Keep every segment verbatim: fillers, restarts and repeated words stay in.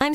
I'm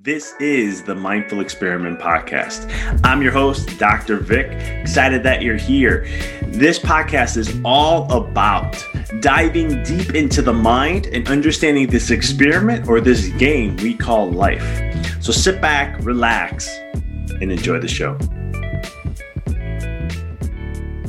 This is the Mindful Experiment Podcast. I'm your host, Doctor Vic. Excited that you're here. This podcast is all about diving deep into the mind and understanding this experiment or this game we call life. So sit back, relax, and enjoy the show.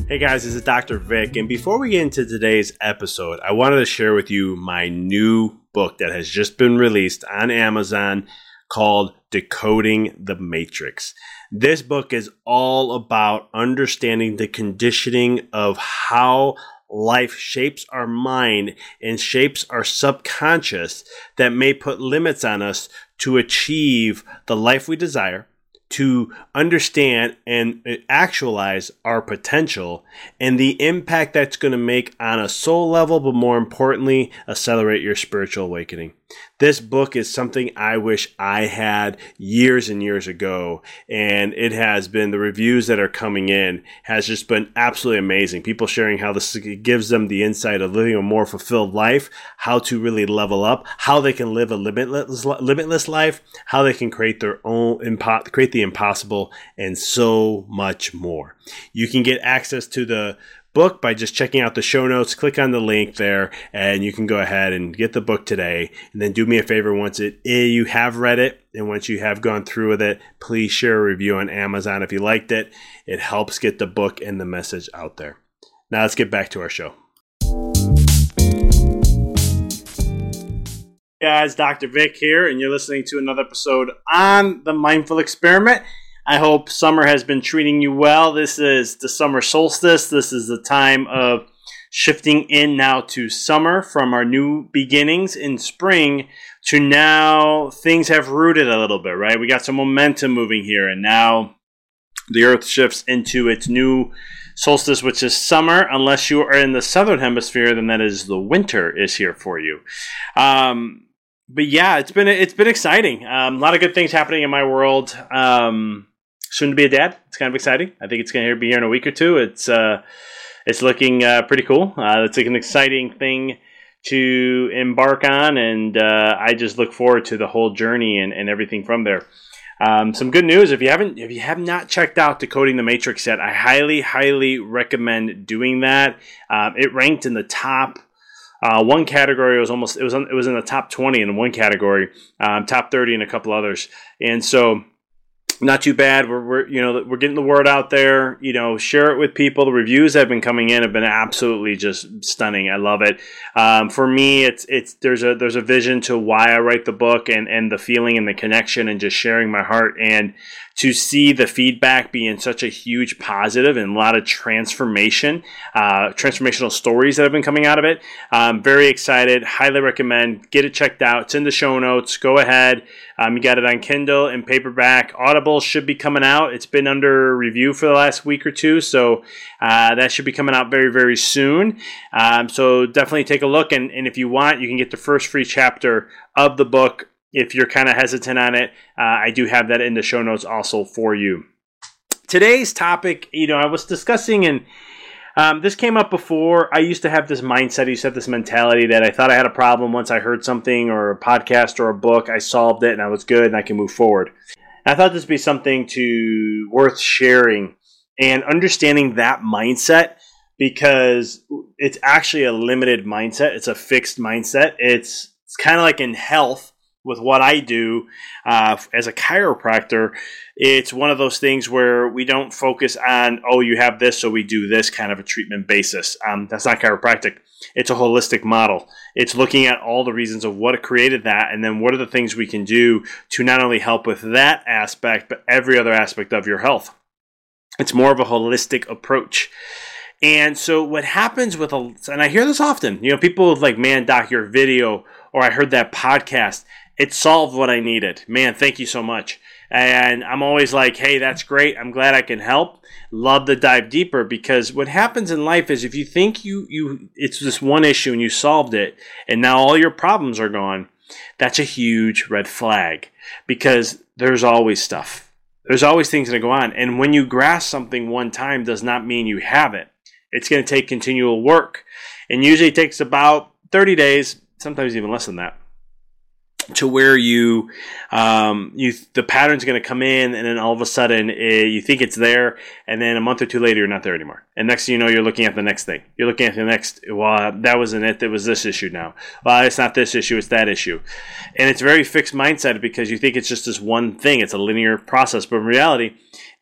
Hey guys, this is Doctor Vic. And before we get into today's episode, I wanted to share with you my new book that has just been released on Amazon, called Decoding the Matrix. This book is all about understanding the conditioning of how life shapes our mind and shapes our subconscious that may put limits on us to achieve the life we desire, to understand and actualize our potential, and the impact that's going to make on a soul level, but more importantly, accelerate your spiritual awakening. This book is something I wish I had years and years ago, and it has been, the reviews that are coming in has just been absolutely amazing. People sharing how this gives them the insight of living a more fulfilled life, how to really level up, how they can live a limitless limitless life, how they can create their own impo- create the impossible, and so much more. You can get access to the book by just checking out the show notes. Click on the link there and you can go ahead and get the book today. And then do me a favor, once it you have read it and once you have gone through with it, please share a review on Amazon if you liked it. It helps get the book and the message out there. Now let's get back to our show. Hey guys, Doctor Vic here, and you're listening to another episode on The Mindful Experiment. I hope summer has been treating you well. This is the summer solstice. This is the time of shifting in now to summer from our new beginnings in spring to now things have rooted a little bit, right? We got some momentum moving here, and now the earth shifts into its new solstice, which is summer. Unless you are in the southern hemisphere, then that is the winter is here for you. Um, but yeah, it's been it's been exciting. Um, a lot of good things happening in my world. Um, Soon to be a dad. It's kind of exciting. I think it's going to be here in a week or two. It's uh, it's looking uh, pretty cool. Uh, it's like an exciting thing to embark on, and uh, I just look forward to the whole journey and, and everything from there. Um, some good news. If you haven't, if you have not checked out Decoding the Matrix yet, I highly, highly recommend doing that. Um, it ranked in the top. Uh, one category was almost it was on, it was in the top twenty in one category, um, top thirty in a couple others, and so. not too bad. We're, we're you know we're getting the word out there. You know, share it with people. The reviews that have been coming in have been absolutely just stunning. I love it. Um, for me, it's it's there's a there's a vision to why I write the book and and the feeling and the connection and just sharing my heart, and to see the feedback being such a huge positive and a lot of transformation, uh, transformational stories that have been coming out of it. I'm very excited. Highly recommend. Get it checked out. It's in the show notes. Go ahead. Um, you got it on Kindle and paperback. Audible should be coming out. It's been under review for the last week or two, so uh, that should be coming out very, very soon. Um, so definitely take a look, and, and if you want, you can get the first free chapter of the book. If you're kind of hesitant on it, uh, I do have that in the show notes also for you. Today's topic, you know, I was discussing, and um, this came up before. I used to have this mindset, I used to have this mentality that I thought I had a problem once I heard something or a podcast or a book. I solved it and I was good and I can move forward. And I thought this would be something to worth sharing and understanding that mindset, because it's actually a limited mindset. It's a fixed mindset. It's, it's kind of like in health. With what I do uh, as a chiropractor, it's one of those things where we don't focus on, oh, you have this, so we do this kind of a treatment basis. Um, that's not chiropractic. It's a holistic model. It's looking at all the reasons of what created that, and then what are the things we can do to not only help with that aspect, but every other aspect of your health. It's more of a holistic approach. And so what happens with, a, and I hear this often, you know, people like, man, doc, your video, or I heard that podcast, it solved what I needed. Man, thank you so much. And I'm always like, hey, that's great. I'm glad I can help. Love to dive deeper, because what happens in life is if you think you you it's this one issue and you solved it and now all your problems are gone, that's a huge red flag, because there's always stuff. There's always things that go on. And when you grasp something one time does not mean you have it. It's going to take continual work. And usually it takes about thirty days, sometimes even less than that, to where you, um, you the pattern's going to come in, and then all of a sudden it, you think it's there, and then a month or two later you're not there anymore. And next thing you know, you're looking at the next thing. You're looking at the next, well, that wasn't it, that was this issue now. Well, it's not this issue, it's that issue. And it's a very fixed mindset, because you think it's just this one thing. It's a linear process. But in reality,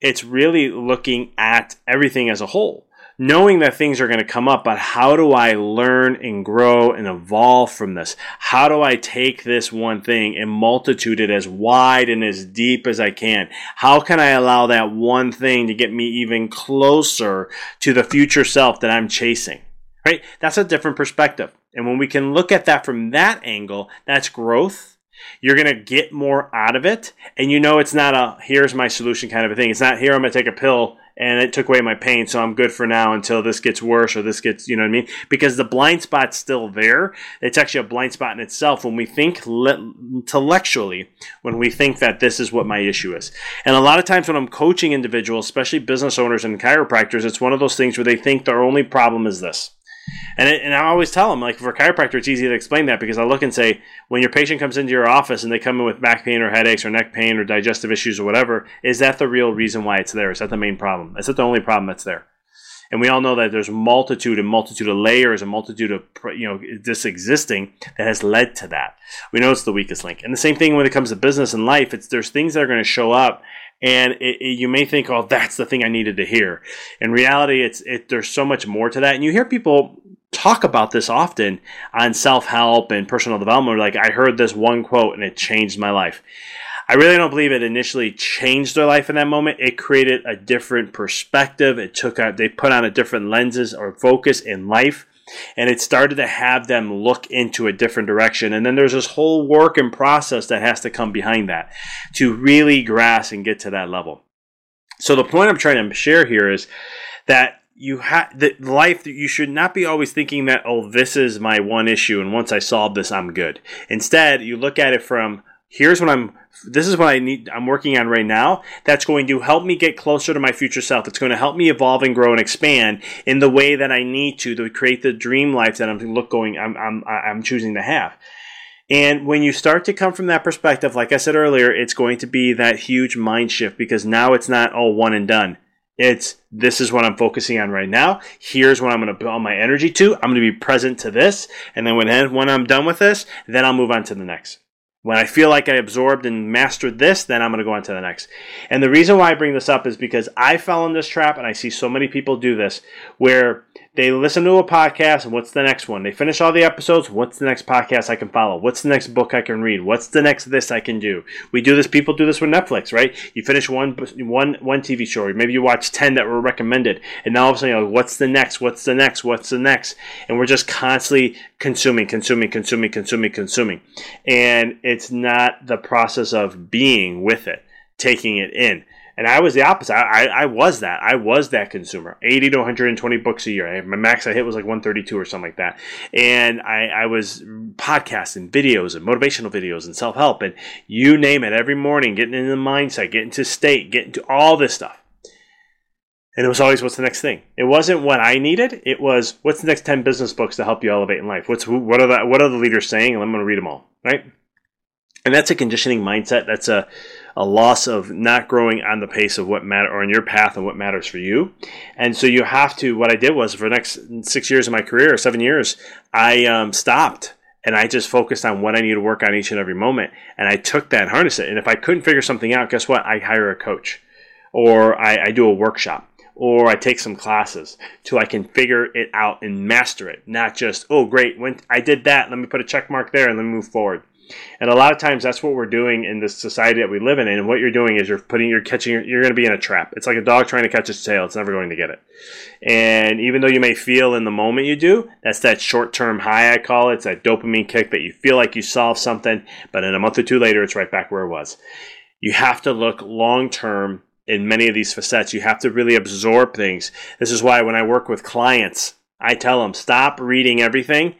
it's really looking at everything as a whole, knowing that things are going to come up, but how do I learn and grow and evolve from this? How do I take this one thing and multitude it as wide and as deep as I can? How can I allow that one thing to get me even closer to the future self that I'm chasing? Right? That's a different perspective. And when we can look at that from that angle, that's growth. You're going to get more out of it. And you know, it's not a, here's my solution kind of a thing. It's not, here, I'm going to take a pill and it took away my pain, so I'm good for now until this gets worse or this gets, you know what I mean? Because the blind spot's still there. It's actually a blind spot in itself when we think le- intellectually, when we think that this is what my issue is. And a lot of times when I'm coaching individuals, especially business owners and chiropractors, it's one of those things where they think their only problem is this. And, it, and I always tell them, like, for a chiropractor, it's easy to explain that, because I look and say, when your patient comes into your office and they come in with back pain or headaches or neck pain or digestive issues or whatever, is that the real reason why it's there? Is that the main problem? Is that the only problem that's there? And we all know that there's a multitude and multitude of layers, a multitude of, you know, this existing that has led to that. We know it's the weakest link. And the same thing when it comes to business and life, it's there's things that are going to show up. And it, it, you may think, oh, that's the thing I needed to hear. In reality, it's it, there's so much more to that. And you hear people talk about this often on self-help and personal development. Like, I heard this one quote and it changed my life. I really don't believe it initially changed their life in that moment. It created a different perspective. It took out, they put on a different lenses or focus in life. And it started to have them look into a different direction. And then there's this whole work and process that has to come behind that to really grasp and get to that level. So the point I'm trying to share here is that you have that life, that you should not be always thinking that, oh, this is my one issue, and once I solve this, I'm good. Instead, you look at it from, here's what I'm, this is what I need, I'm working on right now. That's going to help me get closer to my future self. It's going to help me evolve and grow and expand in the way that I need to, to create the dream life that I'm look going, I'm, I'm, I'm choosing to have. And when you start to come from that perspective, like I said earlier, it's going to be that huge mind shift, because now it's not all one and done. It's, this is what I'm focusing on right now. Here's what I'm going to put all my energy to. I'm going to be present to this. And then when, when I'm done with this, then I'll move on to the next. When I feel like I absorbed and mastered this, then I'm going to go on to the next. And the reason why I bring this up is because I fell in this trap, and I see so many people do this, where they listen to a podcast, and what's the next one? They finish all the episodes, what's the next podcast I can follow? What's the next book I can read? What's the next this I can do? We do this, people do this with Netflix, right? You finish one, one, one T V show, or maybe you watch ten that were recommended, and now all of a sudden you're like, what's the next, what's the next, what's the next? And we're just constantly consuming, consuming, consuming, consuming, consuming. And it's not the process of being with it, taking it in. And I was the opposite. I, I, I was that. I was that consumer. eighty to one hundred twenty books a year. My max I hit was like one thirty-two or something like that. And I, I was podcasts and videos and motivational videos and self-help and you name it. Every morning, getting into the mindset, getting to state, getting to all this stuff. And it was always, what's the next thing? It wasn't what I needed. It was, what's the next ten business books to help you elevate in life? What's What are the, what are the leaders saying? And I'm going to read them all, right? And that's a conditioning mindset. That's a a loss of not growing on the pace of what matter or on your path and what matters for you. And so you have to, what I did was for the next six years of my career, or seven years, I um, stopped and I just focused on what I need to work on each and every moment. And I took that and harnessed it. And if I couldn't figure something out, guess what? I hire a coach or I, I do a workshop or I take some classes till I can figure it out and master it. Not just, oh, great, when I did that, let me put a check mark there and let me move forward. And a lot of times that's what we're doing in this society that we live in. And what you're doing is you're putting, you're catching, you're going to be in a trap. It's like a dog trying to catch its tail. It's never going to get it. And even though you may feel in the moment you do, that's that short-term high, I call it. It's that dopamine kick that you feel like you solved something, but in a month or two later, it's right back where it was. You have to look long-term in many of these facets. You have to really absorb things. This is why when I work with clients, I tell them, stop reading everything.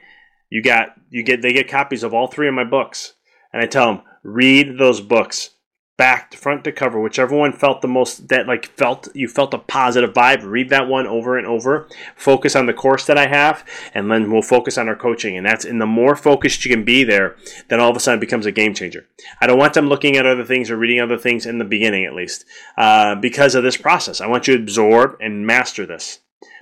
You got, you get, they get copies of all three of my books. And I tell them, read those books back to front to cover, whichever one felt the most, that like felt, you felt a positive vibe, read that one over and over, focus on the course that I have, and then we'll focus on our coaching. And that's, and the more focused you can be there, then all of a sudden it becomes a game changer. I don't want them looking at other things or reading other things in the beginning, at least, uh, because of this process. I want you to absorb and master this.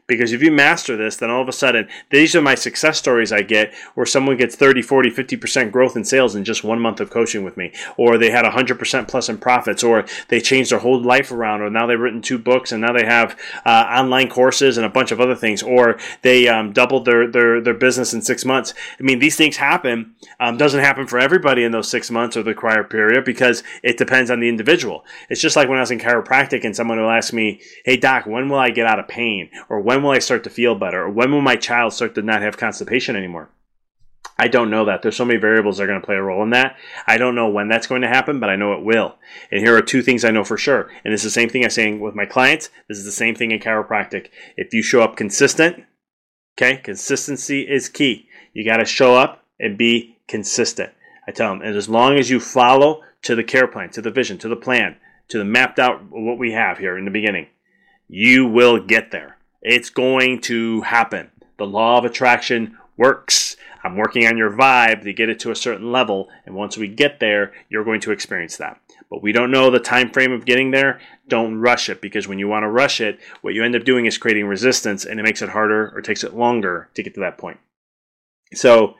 Because if you master this, then all of a sudden, these are my success stories I get where someone gets thirty, forty, fifty percent growth in sales in just one month of coaching with me, or they had one hundred percent plus in profits, or they changed their whole life around, or now they've written two books and now they have uh, online courses and a bunch of other things, or they um, doubled their, their, their business in six months. I mean, these things happen. Um, doesn't happen for everybody in those six months or the prior period because it depends on the individual. It's just like when I was in chiropractic and someone will ask me, hey, doc, when will I get out of pain? Or when When will I start to feel better? Or when will my child start to not have constipation anymore? I don't know that. There's so many variables that are going to play a role in that. I don't know when that's going to happen, but I know it will. And here are two things I know for sure. And it's the same thing I'm saying with my clients. This is the same thing in chiropractic. If you show up consistent, okay, consistency is key. You got to show up and be consistent. I tell them, and as long as you follow to the care plan, to the vision, to the plan, to the mapped out what we have here in the beginning, you will get there. It's going to happen. The law of attraction works. I'm working on your vibe to get it to a certain level, and once we get there, you're going to experience that. But we don't know the time frame of getting there. Don't rush it, because when you want to rush it, what you end up doing is creating resistance, and it makes it harder or takes it longer to get to that point. So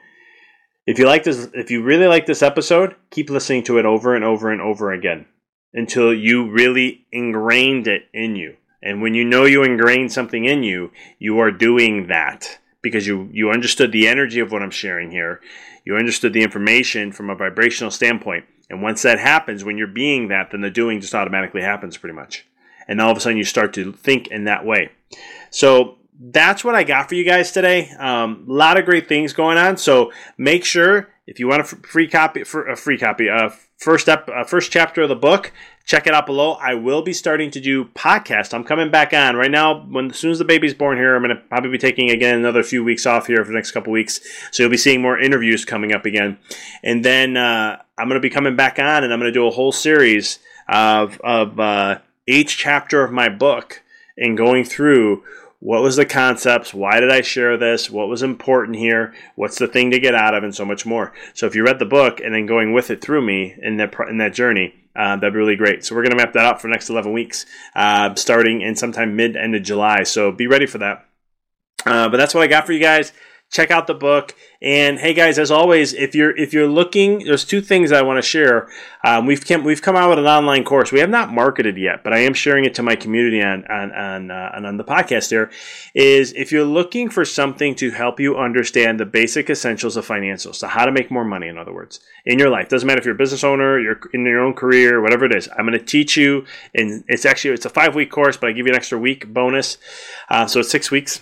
if you like this, if you really like this episode, keep listening to it over and over and over again until you really ingrained it in you. And when you know you ingrain something in you, you are doing that because you, you understood the energy of what I'm sharing here. You understood the information from a vibrational standpoint. And once that happens, when you're being that, then the doing just automatically happens pretty much. And all of a sudden you start to think in that way. So that's what I got for you guys today. Um, a lot of great things going on. So make sure if you want a free copy, for a free copy, uh, first up, uh, first chapter of the book, check it out below. I will be starting to do podcasts. I'm coming back on right now. When as soon as the baby's born here, I'm going to probably be taking again another few weeks off here for the next couple weeks. So you'll be seeing more interviews coming up again. And then uh, I'm going to be coming back on and I'm going to do a whole series of, of uh, each chapter of my book and going through what was the concepts, why did I share this, what was important here, what's the thing to get out of, and so much more. So if you read the book and then going with it through me in that, in that journey, Uh, that'd be really great. So we're going to map that up for the next eleven weeks, uh, starting in sometime mid-end of July. So be ready for that. Uh, but that's what I got for you guys. Check out the book. And hey guys, as always, if you're if you're looking, there's two things I want to share. Um, we've come, we've come out with an online course. We have not marketed yet, but I am sharing it to my community on on on, uh, and on the podcast. There is, if you're looking for something to help you understand the basic essentials of financials, so how to make more money, in other words, in your life. Doesn't matter if you're a business owner, you're in your own career, whatever it is. I'm going to teach you, and it's actually it's a five week course, but I give you an extra week bonus, uh, so it's six weeks.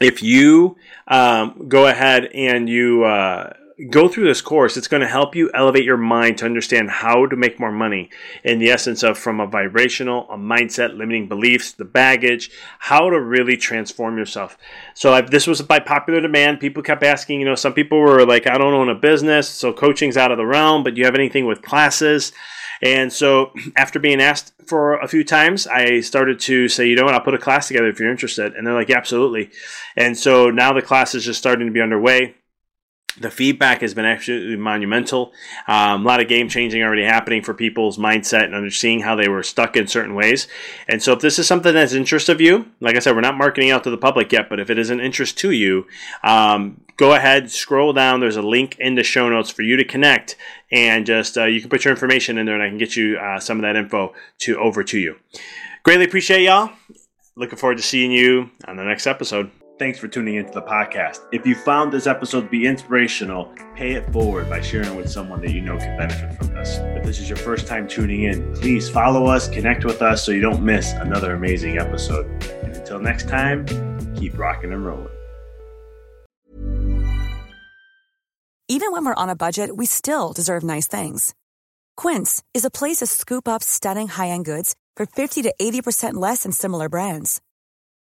If you um, go ahead and you uh, go through this course, it's going to help you elevate your mind to understand how to make more money in the essence of from a vibrational, a mindset, limiting beliefs, the baggage, how to really transform yourself. So I've, this was by popular demand. People kept asking, you know, some people were like, I don't own a business, so coaching's out of the realm, but do you have anything with classes? And so after being asked for a few times, I started to say, you know what, I'll put a class together if you're interested. And they're like, yeah, absolutely. And so now the class is just starting to be underway. The feedback has been absolutely monumental. Um, a lot of game changing already happening for people's mindset and seeing how they were stuck in certain ways. And so if this is something that's interest of you, like I said, we're not marketing out to the public yet, but if it is an interest to you, um, go ahead, scroll down. There's a link in the show notes for you to connect. And just uh, you can put your information in there, and I can get you uh, some of that info to over to you. Greatly appreciate y'all. Looking forward to seeing you on the next episode. Thanks for tuning into the podcast. If you found this episode to be inspirational, pay it forward by sharing it with someone that you know can benefit from this. If this is your first time tuning in, please follow us, connect with us so you don't miss another amazing episode. And until next time, keep rocking and rolling. Even when we're on a budget, we still deserve nice things. Quince is a place to scoop up stunning high-end goods for fifty to eighty percent less than similar brands.